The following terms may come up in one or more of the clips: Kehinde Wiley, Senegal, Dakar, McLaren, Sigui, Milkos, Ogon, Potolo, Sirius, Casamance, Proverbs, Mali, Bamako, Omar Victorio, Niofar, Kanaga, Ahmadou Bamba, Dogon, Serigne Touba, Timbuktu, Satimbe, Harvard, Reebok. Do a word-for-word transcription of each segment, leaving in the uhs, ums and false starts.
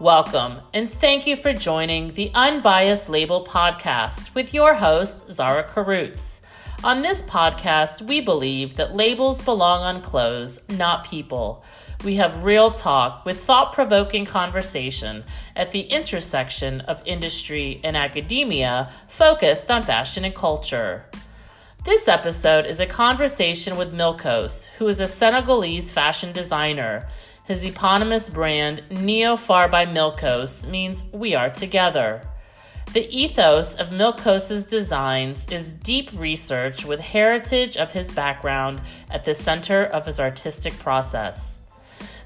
Welcome, and thank you for joining the Unbiased Label Podcast with your host, Zara Karutz. On this podcast, we believe that labels belong on clothes, not people. We have real talk with thought-provoking conversation at the intersection of industry and academia focused on fashion and culture. This episode is a conversation with Milkos, who is a Senegalese fashion designer. His eponymous brand, Niofar by Milkos, means we are together. The ethos of Milkos' designs is deep research with heritage of his background at the center of his artistic process.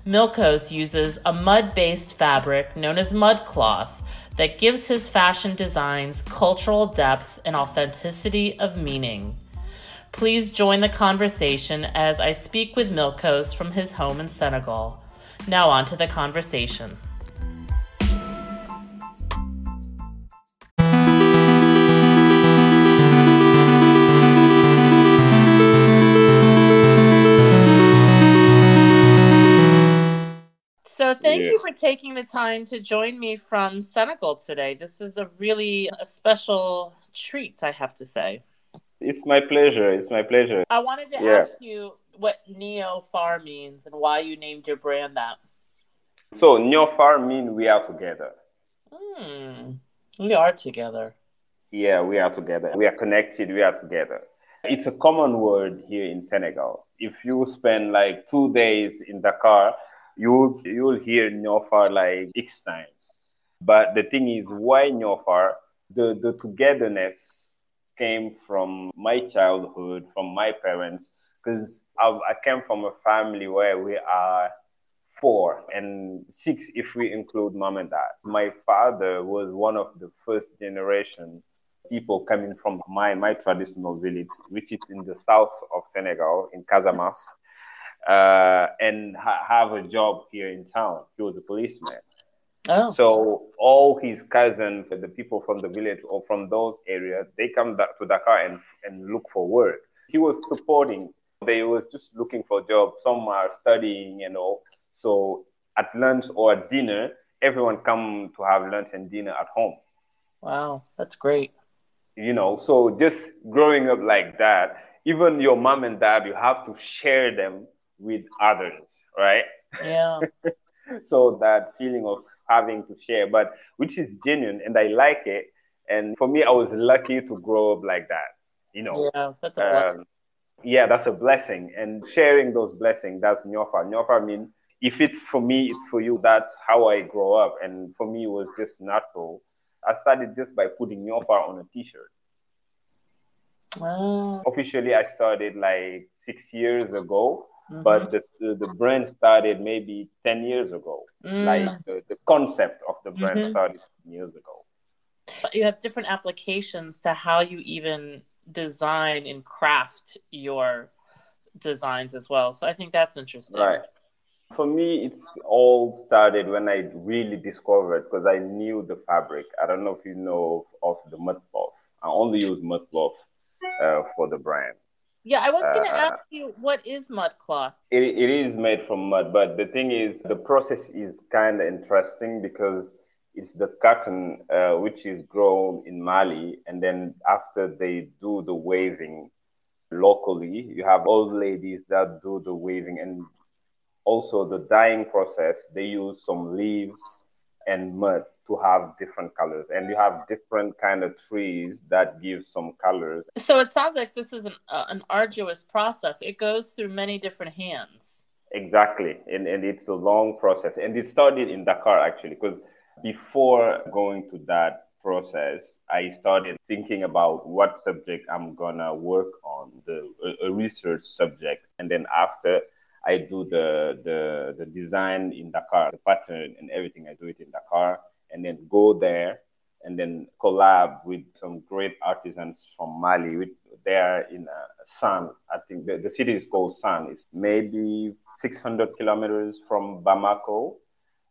Milkos uses a mud-based fabric known as mud cloth that gives his fashion designs cultural depth and authenticity of meaning. Please join the conversation as I speak with Milkos from his home in Senegal. Now on to the conversation. So thank yeah. you for taking the time to join me from Senegal today. This is a really a special treat, I have to say. It's my pleasure. It's my pleasure. I wanted to yeah. ask you what Niofar means and why you named your brand that. So Niofar means we are together. Mm, we are together. Yeah, we are together. We are connected. We are together. It's a common word here in Senegal. If you spend like two days in Dakar, you you'll hear Niofar like six times. But the thing is, why Niofar? The the togetherness came from my childhood, from my parents, because I, I came from a family where we are four and six if we include mom and dad. My father was one of the first generation people coming from my, my traditional village, which is in the south of Senegal, in Casamance, uh, and ha- have a job here in town. He was a policeman. Oh. So all his cousins and the people from the village or from those areas, they come back to Dakar and, and look for work. He was supporting. They were just looking for jobs. Some are studying and all. So at lunch or at dinner, everyone come to have lunch and dinner at home. Wow, that's great. You know, so just growing up like that, even your mom and dad, you have to share them with others, right? Yeah. So that feeling of having to share, but which is genuine, and I like it. And for me, I was lucky to grow up like that, you know. Yeah, that's a blessing. Um, yeah, that's a blessing, and sharing those blessings, that's Niofar. Niofar means if it's for me, it's for you. That's how I grow up, and for me, it was just natural. I started just by putting Niofar on a T-shirt. Wow. Officially, I started like six years ago. Mm-hmm. But the, the brand started maybe ten years ago. Mm. Like the, the concept of the brand mm-hmm. started ten years ago. But you have different applications to how you even design and craft your designs as well. So I think that's interesting. Right. For me, it's all started when I really discovered, because I knew the fabric. I don't know if you know of the mud cloth. I only use mud cloth uh, for the brand. Yeah, I was going to uh, ask you, what is mud cloth? It, it is made from mud, but the thing is, the process is kind of interesting because it's the cotton uh, which is grown in Mali, and then after they do the weaving locally, you have old ladies that do the weaving, and also the dyeing process, they use some leaves and mud to have different colors, and you have different kind of trees that give some colors. So it sounds like this is an uh, an arduous process. It goes through many different hands. Exactly, and and it's a long process, and it started in Dakar actually, because before going to that process, I started thinking about what subject I'm gonna work on, the a research subject, and then after I do the the the design in Dakar, the pattern and everything. I do it in Dakar. And then go there and then collab with some great artisans from Mali. With, they are in uh, San. I think the, the city is called San. It's maybe six hundred kilometers from Bamako.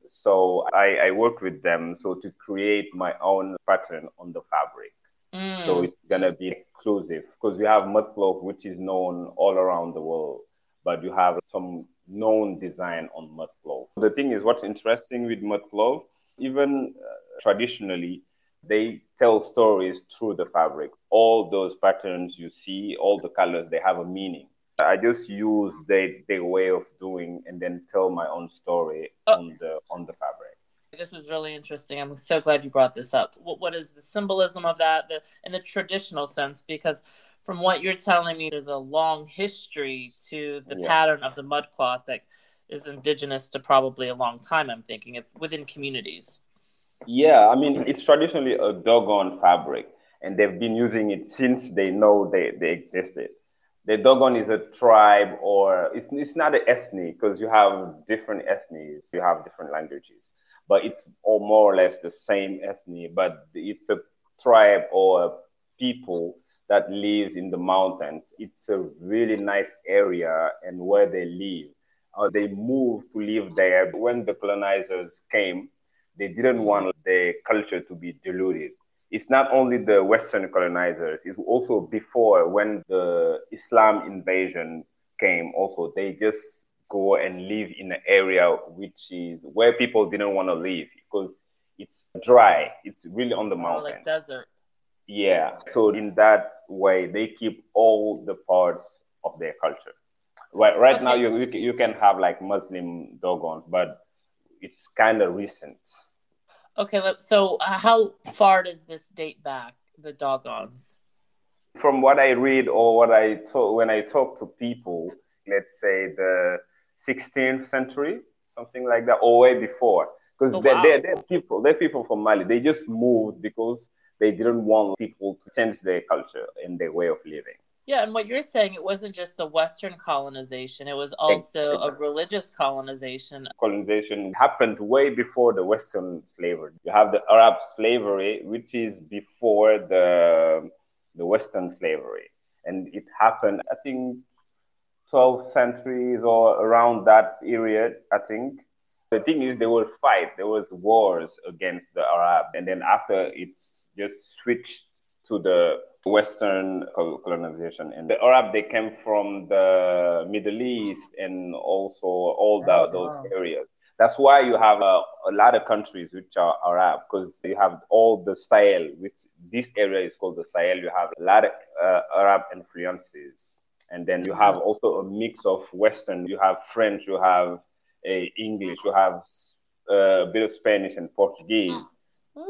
So I, I work with them so to create my own pattern on the fabric. Mm. So it's going to be exclusive because we have mudcloth, which is known all around the world. But you have some known design on mudcloth. The thing is, what's interesting with mudcloth, even uh, traditionally, they tell stories through the fabric. All those patterns you see, all the colors, they have a meaning. I just use their their way of doing and then tell my own story oh. on the on the fabric. This is really interesting. I'm so glad you brought this up. What, what is the symbolism of that the, in the traditional sense? Because from what you're telling me, there's a long history to the yeah. pattern of the mudcloth that is indigenous to probably a long time, I'm thinking, if within communities. Yeah, I mean, it's traditionally a Dogon fabric, and they've been using it since they know they, they existed. The Dogon is a tribe, or it's, it's not an ethnic, because you have different ethnies, you have different languages, but it's all more or less the same ethnic, but it's a tribe or a people that lives in the mountains. It's a really nice area and where they live. Uh, they moved to live there. When the colonizers came, they didn't want their culture to be diluted. It's not only the Western colonizers, it's also before, when the Islam invasion came also, they just go and live in an area which is where people didn't want to live because it's dry, it's really on the mountains. Oh, like desert. Yeah, so in that way, they keep all the parts of their culture. Right, right okay. now you you can have like Muslim Dogons, but it's kind of recent. Okay, so how far does this date back, the Dogons? From what I read or what I talk, when I talk to people, let's say the sixteenth century, something like that, or way before, because oh, they're, wow. they're, they're people, they're people from Mali. They just moved because they didn't want people to change their culture and their way of living. Yeah, and what you're saying, it wasn't just the Western colonization. It was also a religious colonization. Colonization happened way before the Western slavery. You have the Arab slavery, which is before the, the Western slavery. And it happened, I think, twelve centuries or around that period, I think. The thing is, there were fights. There was wars against the Arab. And then after, it's just switched to the Western colonization. And the Arab, they came from the Middle East and also all the, oh, those wow. areas. That's why you have a, a lot of countries which are Arab, because you have all the Sahel, which this area is called the Sahel. You have a lot of uh, Arab influences. And then you have also a mix of Western. You have French, you have uh, English, you have uh, a bit of Spanish and Portuguese.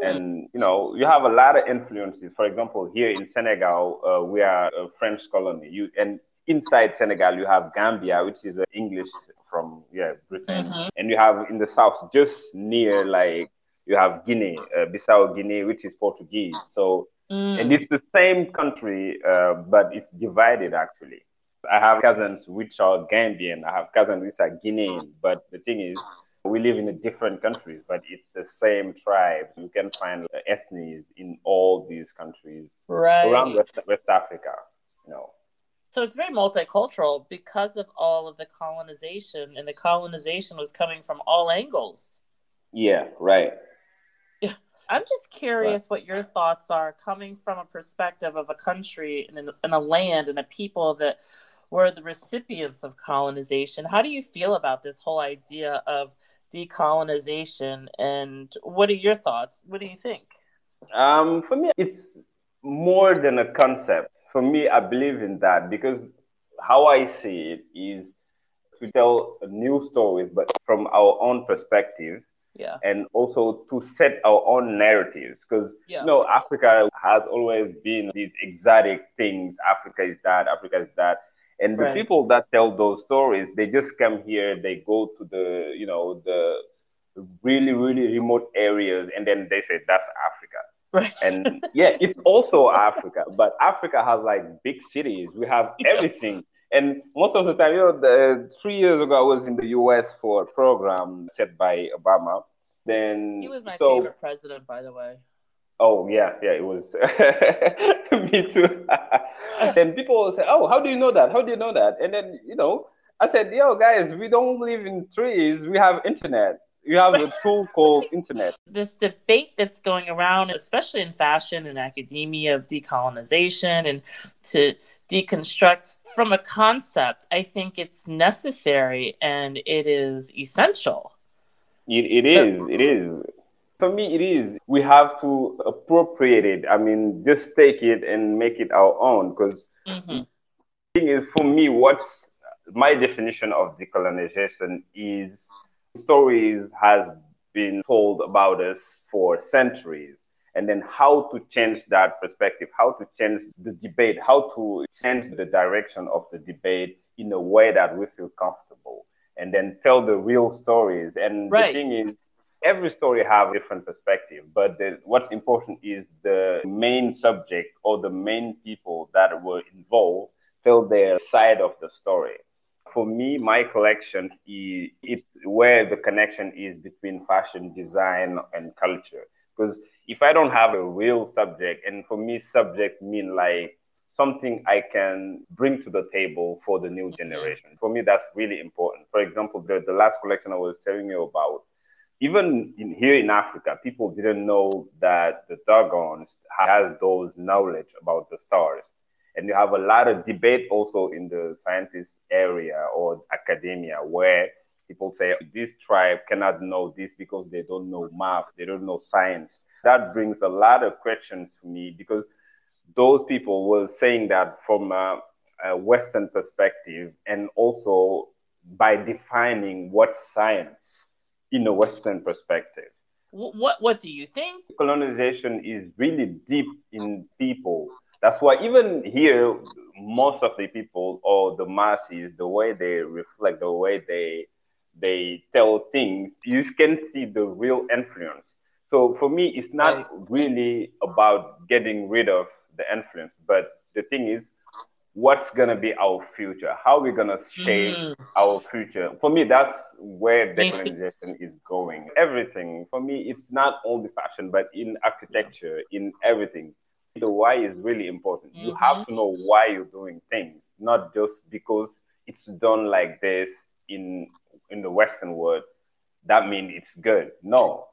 And, you know, you have a lot of influences. For example, here in Senegal, uh, we are a French colony. You And inside Senegal, you have Gambia, which is uh, English from yeah Britain. Mm-hmm. And you have in the south, just near, like, you have Guinea, uh, Bissau Guinea, which is Portuguese. So, mm. and it's the same country, uh, but it's divided, actually. I have cousins which are Gambian. I have cousins which are Guinean. But the thing is, we live in a different countries, but it's the same tribes. You can find ethnies in all these countries right. around West, West Africa. You know. So it's very multicultural because of all of the colonization, and the colonization was coming from all angles. Yeah, right. I'm just curious right. what your thoughts are coming from a perspective of a country and, in, and a land and a people that were the recipients of colonization. How do you feel about this whole idea of decolonization, and what are your thoughts? What do you think? Um, for me, it's more than a concept. For me, I believe in that because how I see it is to tell new stories, but from our own perspective, yeah, and also to set our own narratives. Because yeah. you know, Africa has always been these exotic things. Africa is that. Africa is that. And the right. people that tell those stories, they just come here, they go to the, you know, the really, really remote areas, and then they say, that's Africa. Right. And yeah, it's also Africa, but Africa has like big cities. We have everything. Yeah. And most of the time, you know, the, three years ago, I was in the U S for a program set by Obama. Then He was my so, favorite president, by the way. Oh, yeah, yeah, it was. Me too. Then people say, oh, how do you know that? How do you know that? And then, you know, I said, yo, guys, we don't live in trees. We have internet. We have a tool called internet. This debate that's going around, especially in fashion and academia, of decolonization and to deconstruct from a concept, I think it's necessary and it is essential. It, it is. It is. For me, it is. We have to appropriate it. I mean, just take it and make it our own. Because mm-hmm. the thing is, for me, what's my definition of decolonization is stories has been told about us for centuries. And then how to change that perspective, how to change the debate, how to change the direction of the debate in a way that we feel comfortable. And then tell the real stories. And right. the thing is, every story have different perspective, but the, what's important is the main subject or the main people that were involved tell their side of the story. For me, my collection is it, where the connection is between fashion, design, and culture. Because if I don't have a real subject, and for me, subject mean like something I can bring to the table for the new generation. For me, that's really important. For example, the, the last collection I was telling you about, even in, here in Africa, people didn't know that the Dogon has those knowledge about the stars. And you have a lot of debate also in the scientist area or academia where people say this tribe cannot know this because they don't know math, they don't know science. That brings a lot of questions to me because those people were saying that from a, a Western perspective and also by defining what science in a Western perspective. What what do you think? Colonization is really deep in people. That's why even here, most of the people or the masses, the way they reflect, the way they they tell things, you can see the real influence. So for me, it's not really about getting rid of the influence, but the thing is, what's going to be our future? How are we going to shape mm-hmm. our future? For me, that's where decolonization is going. Everything. For me, it's not only fashion, but in architecture, in everything. The why is really important. Mm-hmm. You have to know why you're doing things, not just because it's done like this in in the Western world. That means it's good. No.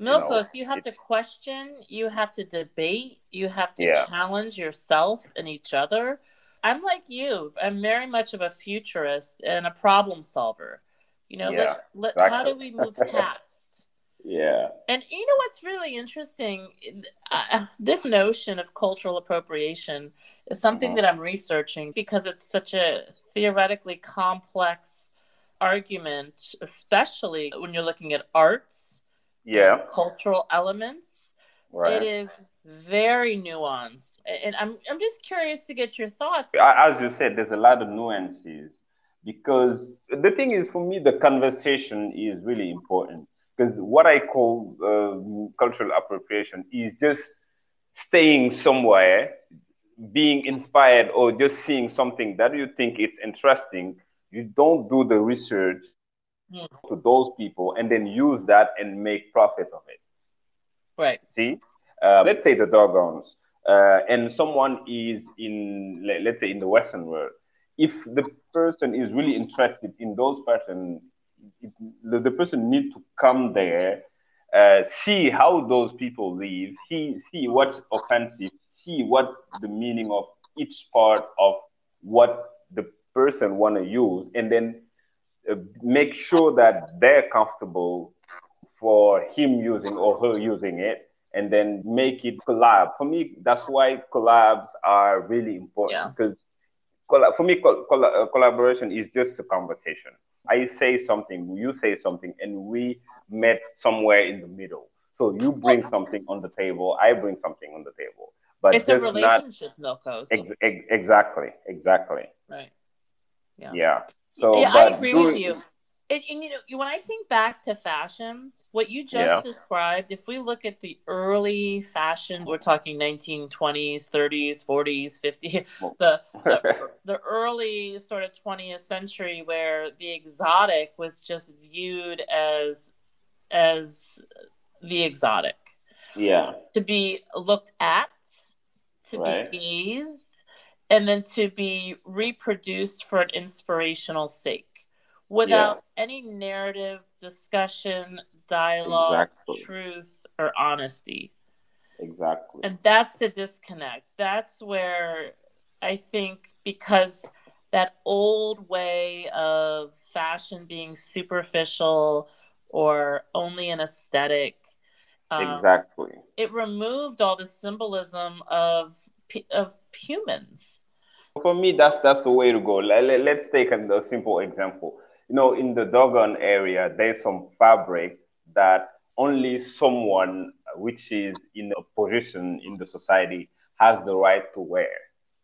Milkos, no, you have to question, you have to debate, you have to yeah. challenge yourself and each other. I'm like you. I'm very much of a futurist and a problem solver. You know, yeah, let's, let, exactly. how do we move past? yeah. And you know what's really interesting? Uh, this notion of cultural appropriation is something mm-hmm. that I'm researching because it's such a theoretically complex argument, especially when you're looking at arts, yeah, cultural elements. Right. It is very nuanced. And I'm I'm just curious to get your thoughts. As you said, there's a lot of nuances because the thing is, for me, the conversation is really important because what I call uh, cultural appropriation is just staying somewhere, being inspired or just seeing something that you think is interesting. You don't do the research mm. to those people and then use that and make profit of it. Right. See, uh, let's say the Dogons, uh, and someone is in, let's say, in the Western world. If the person is really interested in those person, it, the, the person needs to come there, uh, see how those people live, see, see what's offensive, see what the meaning of each part of what the person want to use, and then uh, make sure that they're comfortable for him using or her using it, and then make it collab. For me, that's why collabs are really important. Yeah. Because collab, for me, col- col- collaboration is just a conversation. I say something, you say something, and we met somewhere in the middle. So you bring something on the table, I bring something on the table. But it's a relationship, Milkos. Ex- ex- exactly, exactly. Right. Yeah. Yeah. So yeah, I agree doing- with you. And, and you know, when I think back to fashion, what you just yeah. described, if we look at the early fashion, we're talking nineteen twenties, thirties, forties, fifties, the, the, the early sort of twentieth century where the exotic was just viewed as, as the exotic. Yeah. To be looked at, to right. be gazed, and then to be reproduced for an inspirational sake without yeah. any narrative, discussion, dialogue, exactly. truth, or honesty. Exactly. And that's the disconnect. That's where I think because that old way of fashion being superficial or only an aesthetic Um, exactly. It removed all the symbolism of of humans. For me, that's that's the way to go. Let, let's take a, a simple example. You know, in the Dogon area, there's some fabric that only someone which is in a position in the society has the right to wear,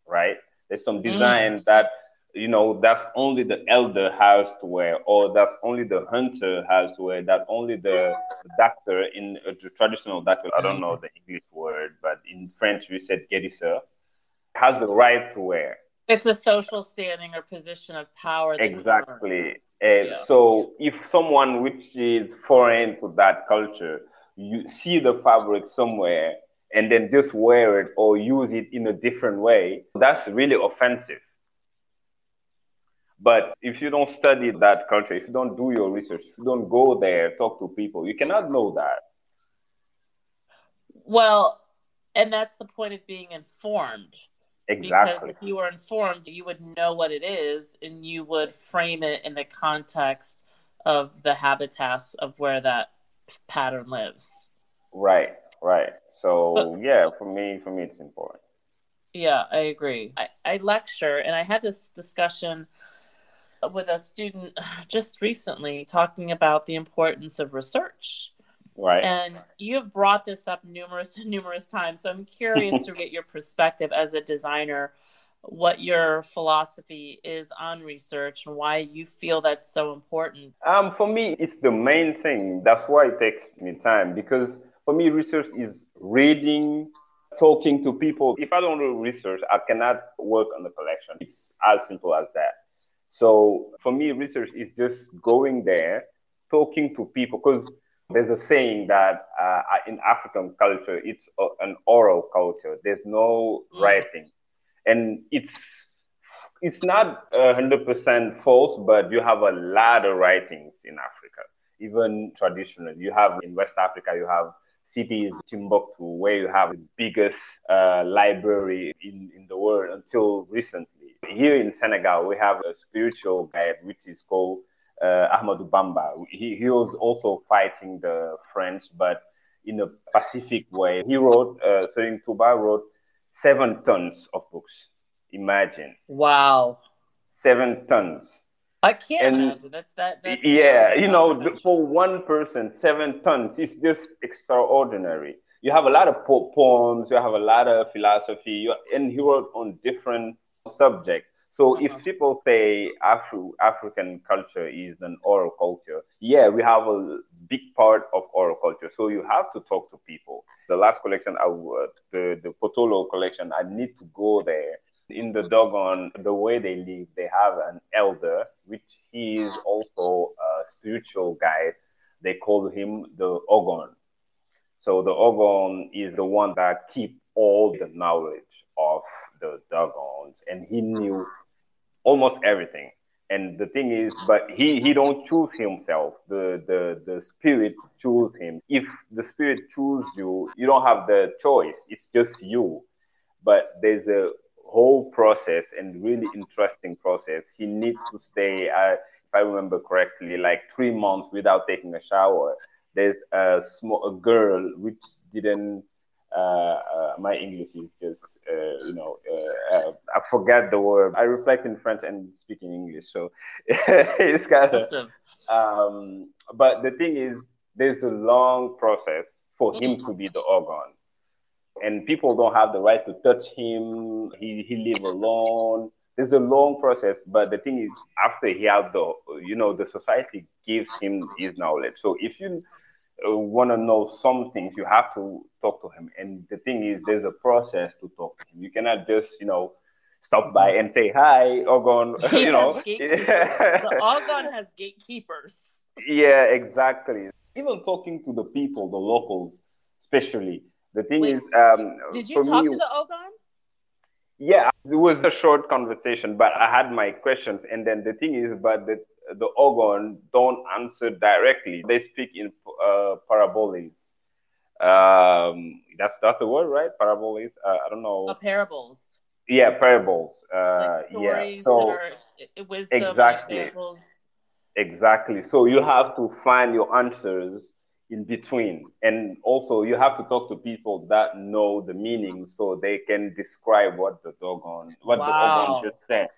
right? There's some design mm. that, you know, that's only the elder has to wear, or that's only the hunter has to wear, that only the doctor in uh, the traditional doctor, I don't know the English word, but in French we said guérisseur, has the right to wear. It's a social standing or position of power. Exactly. And yeah. So if someone which is foreign to that culture, you see the fabric somewhere and then just wear it or use it in a different way, that's really offensive. But if you don't study that culture, if you don't do your research, if you don't go there, talk to people, you cannot know that. Well, and that's the point of being informed. Exactly. Because if you were informed, you would know what it is, and you would frame it in the context of the habitats of where that pattern lives. Right, right. So, but, yeah, for me, for me, it's important. Yeah, I agree. I, I lecture, and I had this discussion with a student just recently talking about the importance of research. Right. And you have brought this up numerous, numerous times. So I'm curious to get your perspective as a designer, what your philosophy is on research and why you feel that's so important. Um, for me, it's the main thing. That's why it takes me time, because for me, research is reading, talking to people. If I don't do research, I cannot work on the collection. It's as simple as that. So for me, research is just going there, talking to people, because there's a saying that uh, in African culture, it's a, an oral culture. There's no writing. And it's it's not one hundred percent false, but you have a lot of writings in Africa, even traditional. You have in West Africa, you have cities, Timbuktu, where you have the biggest uh, library in, in the world until recently. Here in Senegal, we have a spiritual guide, which is called Uh, Ahmadou Bamba. He, he was also fighting the French, but in a pacific way. He wrote, uh, Serigne Touba wrote seven tons of books. Imagine. Wow. Seven tons. I can't and imagine. That's, that, that's yeah, you know, th- for one person, seven tons is just extraordinary. You have a lot of po- poems, you have a lot of philosophy, you, and he wrote on different subjects. So uh-huh. if people say Afro African culture is an oral culture, yeah, we have a big part of oral culture. So you have to talk to people. The last collection, I worked, the, the Potolo collection, I need to go there. In the Dogon, the way they live, they have an elder, which he is also a spiritual guide. They call him the Ogon. So the Ogon is the one that keeps all the knowledge of the Dogons, and he knew almost everything. And the thing is, but he, he don't choose himself. The, the the spirit choose him. If the spirit choose you, you don't have the choice. It's just you. But there's a whole process and really interesting process. He needs to stay, uh, if I remember correctly, like three months without taking a shower. There's a small a girl which didn't. Uh, uh, my English is just, uh, you know, uh, uh, I forget the word. I reflect in French and speak in English, so it's kind of. Awesome. Um, but the thing is, there's a long process for him to be the Ogon, and people don't have the right to touch him. He he live alone. There's a long process, but the thing is, after he have the, you know, the society gives him his knowledge. So if you want to know some things, you have to talk to him. And the thing is, there's a process to talk to him. You cannot just, you know, stop by and say, hi, Ogon. He you know, the Ogon has gatekeepers. Yeah, exactly. Even talking to the people, the locals, especially. The thing Wait, is... Um, did you talk me, to the Ogon? Yeah, it was a short conversation, but I had my questions. And then the thing is, but the the Ogon don't answer directly. They speak in uh, paraboles. Um, that's that's the word, right? Paraboles. Uh, I don't know. Uh, parables. Yeah, parables. Uh, like yeah. So that are wisdom, exactly. Examples. Exactly. So you have to find your answers in between. And also you have to talk to people that know the meaning so they can describe what the Dogon, what wow. the Ogon just said.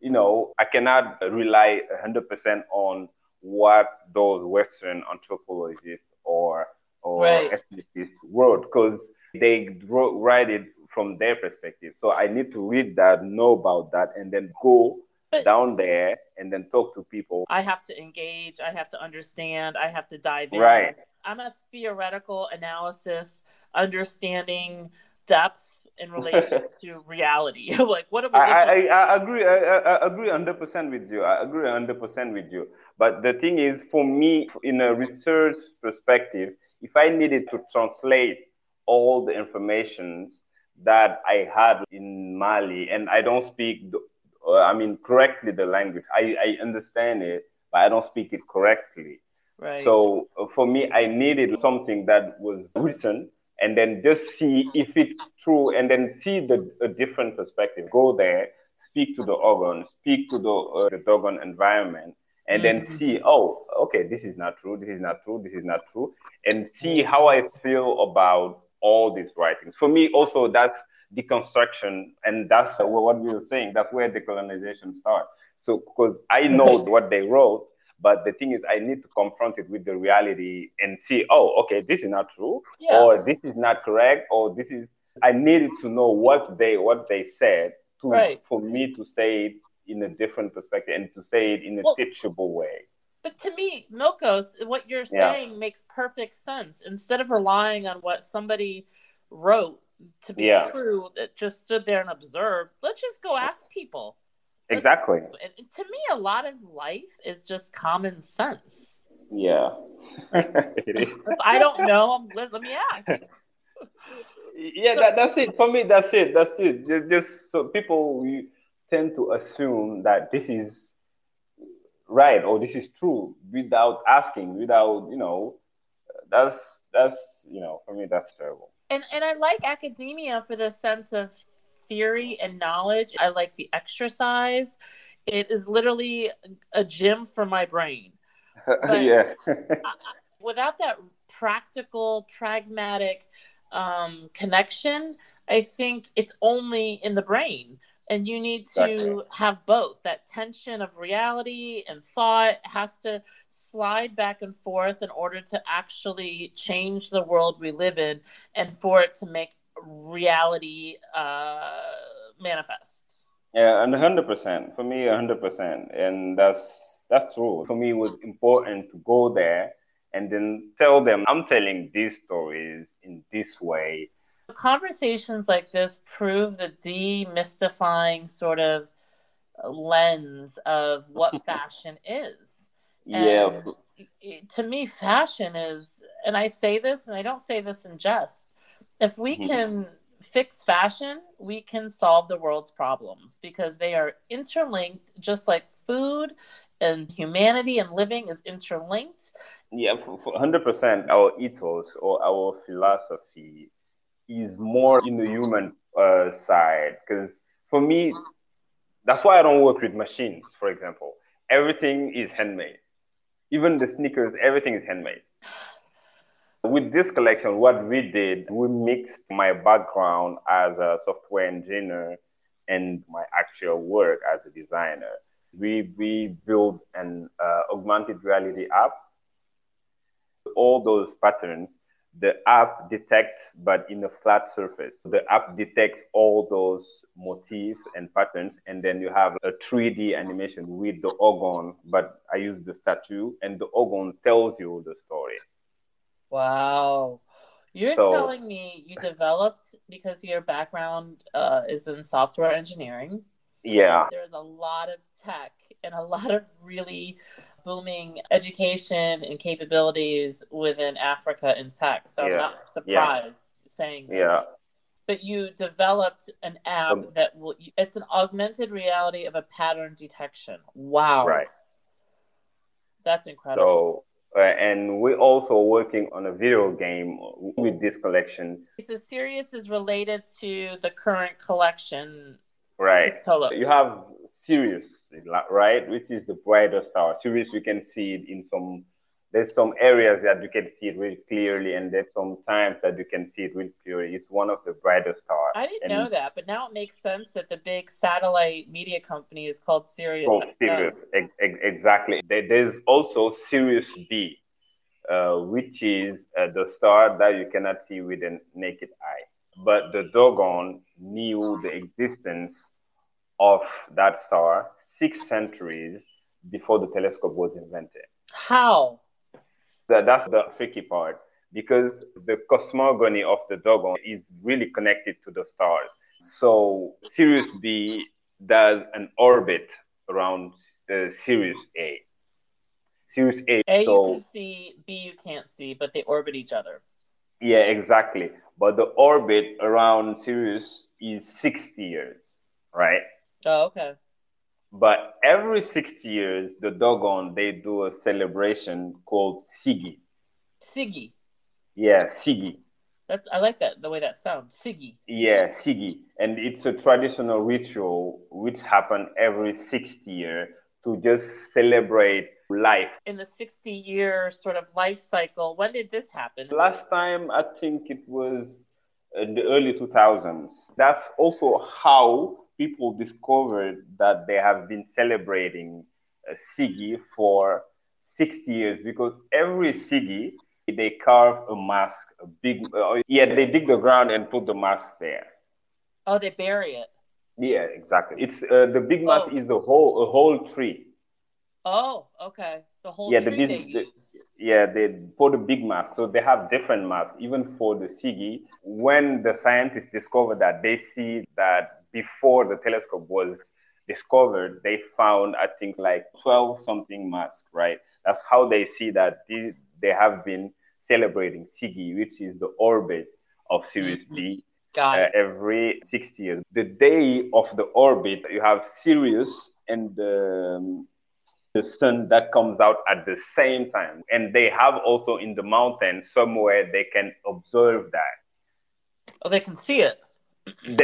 You know, I cannot rely one hundred percent on what those Western anthropologists or or right. ethnicists wrote, because they wrote, write it from their perspective. So I need to read that, know about that, and then go but down there and then talk to people. I have to engage. I have to understand. I have to dive in. Right. I'm a theoretical analysis, understanding depth in relation to reality. Like, what am I I, I, I agree. I, I agree one hundred percent with you. I agree one hundred percent with you. But the thing is, for me, in a research perspective, if I needed to translate all the information that I had in Mali, and I don't speak, the, uh, I mean, correctly the language. I, I understand it, but I don't speak it correctly. Right. So uh, for me, I needed something that was written, and then just see if it's true, and then see the a different perspective. Go there, speak to the Ogon, speak to the, uh, the Dogon environment, and mm-hmm. then see, oh, okay, this is not true, this is not true, this is not true, and see how I feel about all these writings. For me, also, that's deconstruction, and that's what we were saying, that's where decolonization starts. So, because I know what they wrote, but the thing is, I need to confront it with the reality and see, oh, okay, this is not true, yes. or this is not correct, or this is, I needed to know what they what they said to right. for me to say it in a different perspective and to say it in a well, teachable way. But to me, Milkos, what you're saying yeah. makes perfect sense. Instead of relying on what somebody wrote to be yeah. true, that just stood there and observed, let's just go ask people. Exactly. It's, to me, a lot of life is just common sense. Yeah. It is. If I don't know, I'm, let, let me ask. Yeah, so, that, that's it. For me, that's it. That's it. Just, just so people we tend to assume that this is right or this is true without asking, without, you know, that's, that's you know, for me, that's terrible. And and I like academia for the sense of theory and knowledge. I like the exercise. It is literally a gym for my brain. Yeah. I, without that practical, pragmatic um, connection, I think it's only in the brain. And you need to exactly. have both. That tension of reality and thought has to slide back and forth in order to actually change the world we live in and for it to make reality uh manifest. Yeah, and one hundred percent for me, one hundred percent, and that's that's true. For me, it was important to go there and then tell them I'm telling these stories in this way. Conversations like this prove the demystifying sort of lens of what fashion is. And yeah, to me, fashion is, and I say this, and I don't say this in jest, if we can fix fashion, we can solve the world's problems, because they are interlinked, just like food and humanity and living is interlinked. Yeah, for, for one hundred percent our ethos or our philosophy is more in the human uh, side. Because for me, that's why I don't work with machines, for example. Everything is handmade. Even the sneakers, everything is handmade. With this collection, what we did, we mixed my background as a software engineer and my actual work as a designer. We, we built an uh, augmented reality app. All those patterns, the app detects, but in a flat surface. The app detects all those motifs and patterns, and then you have a three D animation with the Ogon, but I use the statue, and the Ogon tells you the story. Wow. You're so, telling me you developed, because your background uh, is in software engineering. Yeah. There's a lot of tech and a lot of really booming education and capabilities within Africa in tech. So yeah. I'm not surprised yeah. saying this. Yeah. But you developed an app um, that will, it's an augmented reality of a pattern detection. Wow. Right. That's incredible. So, Uh, and we're also working on a video game with this collection. So Sirius is related to the current collection. Right. You have Sirius, right, which is the brighter star. Sirius, you can see it in some there's some areas that you can see it really clearly, and there's some times that you can see it really clearly. It's one of the brighter stars. I didn't and know that, but now it makes sense that the big satellite media company is called Sirius. Oh, Sirius, ex- ex- exactly. There's also Sirius B, uh, which is uh, the star that you cannot see with the naked eye. But the Dogon knew the existence of that star six centuries before the telescope was invented. How? That's the tricky part, because the cosmogony of the Dogon is really connected to the stars. So Sirius B does an orbit around uh, Sirius A. Sirius A, A so, you can see, B you can't see, but they orbit each other. Yeah, exactly. But the orbit around Sirius is sixty years, right? Oh, okay. But every sixty years, the Dogon, they do a celebration called Sigui. Sigui. Yeah, Sigui. That's I like that, the way that sounds. Sigui. Yeah, Sigui. And it's a traditional ritual which happens every sixty year to just celebrate life. In the sixty-year sort of life cycle, when did this happen? Last time, I think it was in the early two thousands. That's also how people discovered that they have been celebrating uh, Sigui for sixty years, because every Sigui, they carve a mask, a big, uh, yeah, they dig the ground and put the mask there. Oh, they bury it. Yeah, exactly. It's uh, the big mask oh. is the whole, a whole tree. Oh, okay. The whole yeah, tree the, they the, use. Yeah, they put a big mask. So they have different masks, even for the Sigui. When the scientists discover that, they see that before the telescope was discovered, they found, I think, like twelve-something masks, right? That's how they see that they, they have been celebrating Sigui, which is the orbit of Sirius mm-hmm. B, uh, every sixty years. The day of the orbit, you have Sirius and um, the sun that comes out at the same time. And they have also in the mountain somewhere they can observe that. Oh, they can see it.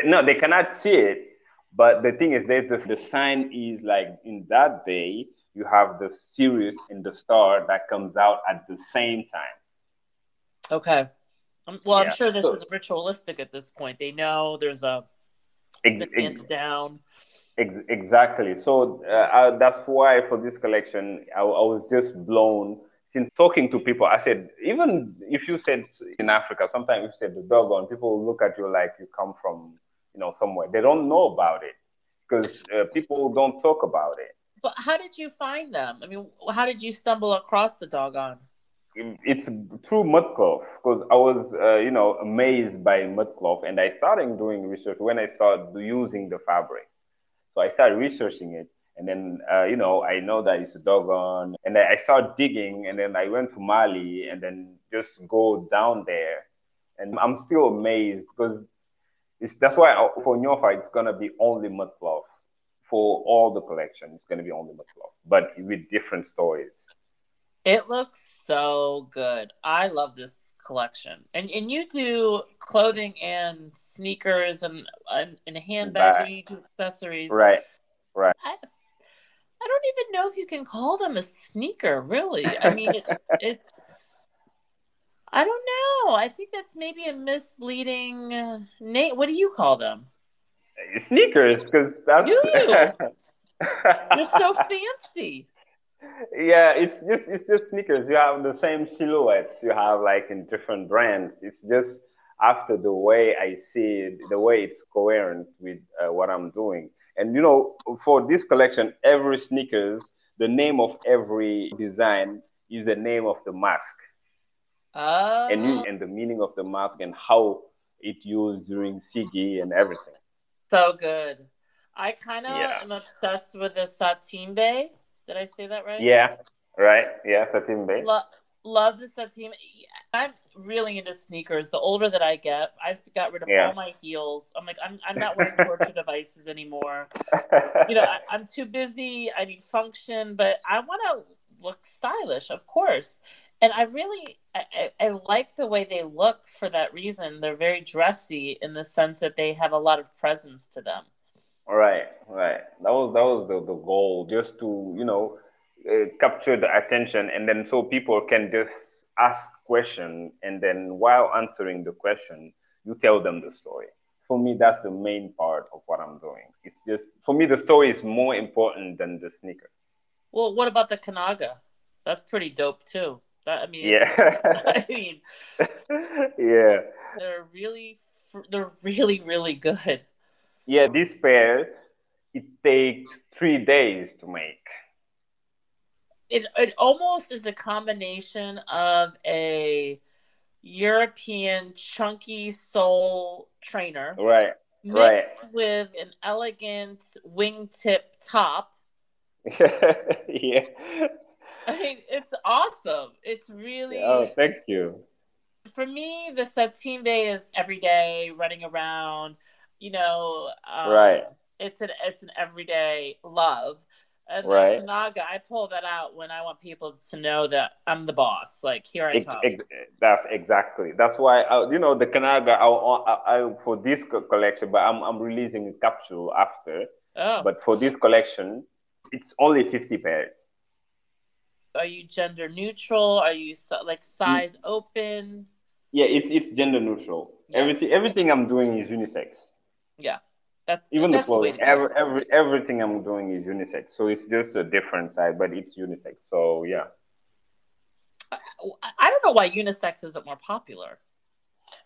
No, they cannot see it, but the thing is, there's the, the sign is like in that day, you have the Sirius in the star that comes out at the same time. Okay. Um, well, yeah. I'm sure this so, is ritualistic at this point. They know there's a ex- ex- down. Ex- exactly. So uh, I, that's why for this collection, I, I was just blown. Since talking to people, I said, even if you said in Africa, sometimes you said the Dogon, people look at you like you come from, you know, somewhere. They don't know about it because uh, people don't talk about it. But how did you find them? I mean, how did you stumble across the Dogon? It's through Mudcloth, because I was, uh, you know, amazed by Mudcloth, and I started doing research when I started using the fabric. So I started researching it. And then, uh, you know, I know that it's a Dogon. And I, I start digging, and then I went to Mali and then just go down there. And I'm still amazed because it's, that's why I, for Niofar, it's going to be only Mudcloth. For all the collection, it's going to be only Mudcloth, but with different stories. It looks so good. I love this collection. And and you do clothing and sneakers and, and, and handbags, right. And you do accessories. Right, right. I, I don't even know if you can call them a sneaker, really. I mean, it, it's, I don't know. I think that's maybe a misleading name. What do you call them? Sneakers, because that's... You, you. You're so fancy. Yeah, it's just it's just sneakers. You have the same silhouettes you have, like, in different brands. It's just after the way I see it, the way it's coherent with uh, what I'm doing. And, you know, for this collection, every sneakers, the name of every design is the name of the mask. Oh. And, you, and the meaning of the mask and how it used during Sigui and everything. So good. I kind of yeah. am obsessed with the Satimbe. Did I say that right? Yeah. Right. Yeah, Satimbe. Lo- love the Satimbe. I'm really into sneakers. The older that I get, I've got rid of yeah. all my heels. I'm like, I'm I'm not wearing torture devices anymore. You know, I, I'm too busy. I need function, but I want to look stylish, of course. And I really, I, I, I like the way they look for that reason. They're very dressy in the sense that they have a lot of presence to them. Right, right. That was that was the, the goal, just to, you know, uh, capture the attention, and then so people can just ask questions, and then while answering the question, you tell them the story. For me, that's the main part of what I'm doing. It's just, for me, the story is more important than the sneaker. Well, what about the Kanaga? That's pretty dope too. That, I mean, yeah. I mean, yeah, they're really, they're really, really good. Yeah, this pair, it takes three days to make. It it almost is a combination of a European chunky sole trainer, right, mixed right. with an elegant wingtip top. Yeah, I mean, it's awesome. It's really. Oh, thank you. For me, the Satimbe is every day running around. You know, um, right? It's an it's an everyday love. And right. Kanaga, I pull that out when I want people to know that I'm the boss. Like, here I come. Ex- ex- that's exactly. That's why, I, you know, the Kanaga, I, I, I, for this collection, but I'm I'm releasing a capsule after. Oh. But for this collection, it's only fifty pairs. Are you gender neutral? Are you, like, size mm. open? Yeah, it's it's gender neutral. Yeah. Everything everything I'm doing is unisex. Yeah. That's even the clothes. Every, every everything I'm doing is unisex, so it's just a different side, but it's unisex. So yeah. I, I don't know why unisex isn't more popular.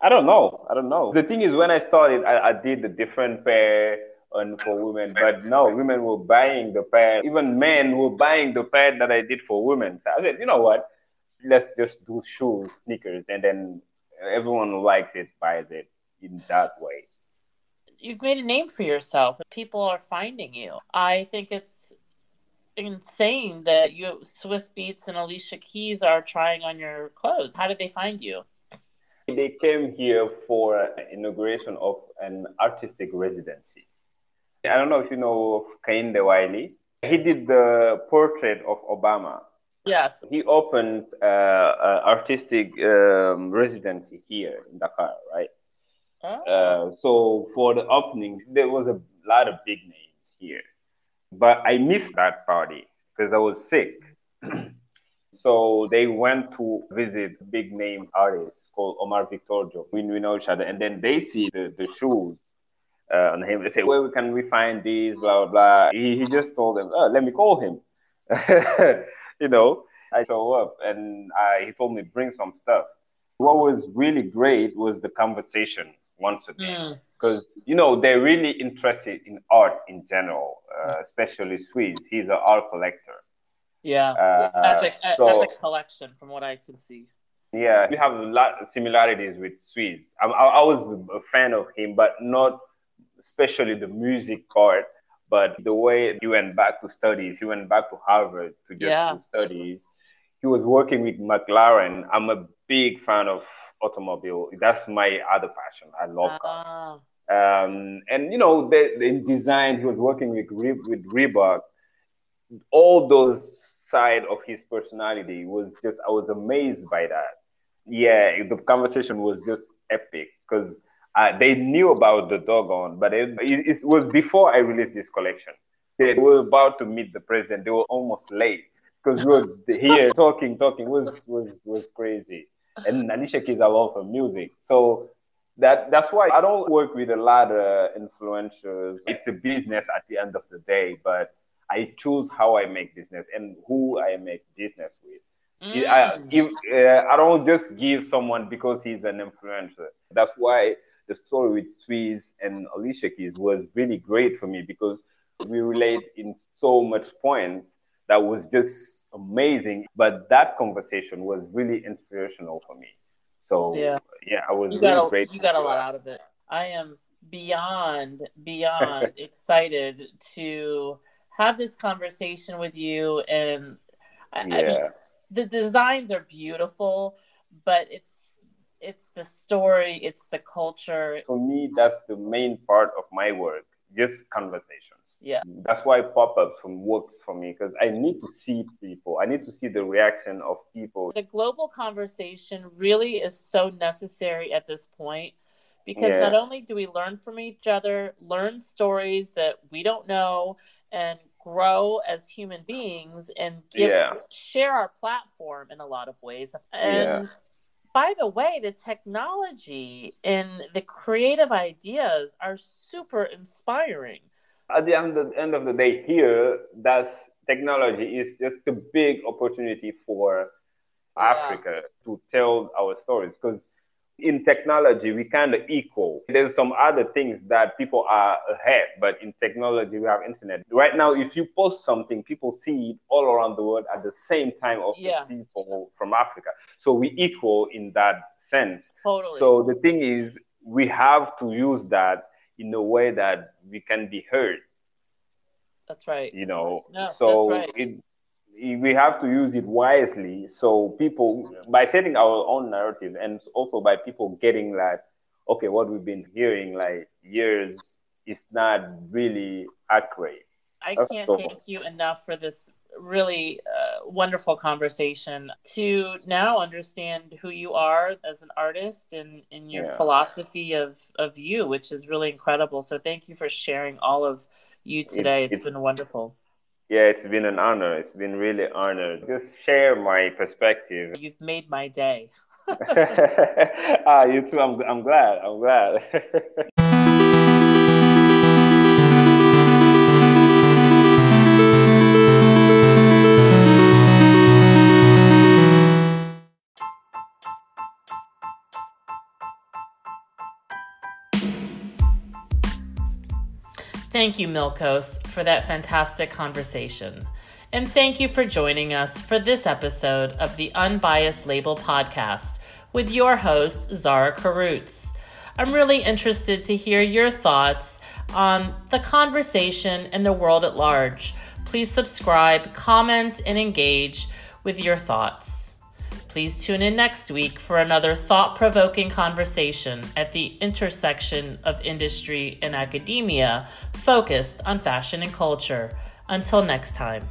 I don't know. I don't know. The thing is, when I started, I, I did the different pair and for women, but no, women were buying the pair. Even men were buying the pair that I did for women. So I said, you know what? Let's just do shoes, sneakers, and then everyone who likes it buys it in that way. You've made a name for yourself. People are finding you. I think it's insane that you, Swizz Beats and Alicia Keys are trying on your clothes. How did they find you? They came here for an inauguration of an artistic residency. I don't know if you know Kehinde Wiley. He did the portrait of Obama. Yes. He opened uh, an artistic um, residency here in Dakar, right? Oh. Uh, so for the opening, there was a lot of big names here, but I missed that party because I was sick. So they went to visit a big name artist called Omar Victorio. We, we know each other, and then they see the, the shoes uh, on him. They say, where can we find these, blah, blah, blah. He, he just told them, oh, let me call him. You know, I show up and I, he told me, bring some stuff. What was really great was the conversation. Once again, because mm. you know they're really interested in art in general, uh, especially Swizz. He's an art collector. Yeah, uh, that's, a, so, that's a collection from what I can see. Yeah, we have a lot of similarities with Swizz. I, I, I was a fan of him, but not especially the music part, but the way he went back to studies. He went back to Harvard to just yeah. do studies. He was working with McLaren. I'm a big fan of automobile. That's my other passion. I love cars. Uh, um, and, you know, they, they, in design, he was working with, Re- with Reebok. All those side of his personality was just, I was amazed by that. Yeah, the conversation was just epic because uh, they knew about the Dogon, but it, it, it was before I released this collection. They were about to meet the president. They were almost late because we were here talking, talking. It was, was, was crazy. And Alicia Keys, I love her music. So that that's why I don't work with a lot of influencers. It's a business at the end of the day, but I choose how I make business and who I make business with. Mm. I, if, uh, I don't just give someone because he's an influencer. That's why the story with Swizz and Alicia Keys was really great for me because we relate in so much points that was just amazing, but that conversation was really inspirational for me. So yeah, yeah I was you really got, grateful. You got a lot out of it. I am beyond, beyond excited to have this conversation with you. And I, yeah. I mean, the designs are beautiful, but it's it's the story, it's the culture. For me, that's the main part of my work, just conversation. Yeah, that's why pop-ups from works for me because I need to see people. I need to see the reaction of people. The global conversation really is so necessary at this point because yeah. not only do we learn from each other, learn stories that we don't know, and grow as human beings and give, yeah. share our platform in a lot of ways. And yeah. by the way, the technology and the creative ideas are super inspiring. At the end of the, end of the day here, that's technology is just a big opportunity for yeah. Africa to tell our stories, because in technology, we kind of equal. There's some other things that people are ahead, but in technology, we have internet. Right now, if you post something, people see it all around the world at the same time of yeah. the people from Africa. So we equal in that sense. Totally. So the thing is, we have to use that in a way that we can be heard. That's right. You know, no, so that's right. it, we have to use it wisely. So people, by setting our own narrative, and also by people getting like, okay, what we've been hearing like years, it's not really accurate. I can't so. thank you enough for this really uh, wonderful conversation. To now understand who you are as an artist and, and your yeah. philosophy of, of you, which is really incredible. So thank you for sharing all of you today. It, it's, it's been wonderful. Yeah, it's been an honor. It's been really an honor. Just share my perspective. You've made my day. ah, you too. I'm, I'm glad. I'm glad. Thank you, Milkos, for that fantastic conversation. And thank you for joining us for this episode of the Unbiased Label Podcast with your host, Zara Karutz. I'm really interested to hear your thoughts on the conversation and the world at large. Please subscribe, comment, and engage with your thoughts. Please tune in next week for another thought-provoking conversation at the intersection of industry and academia focused on fashion and culture. Until next time.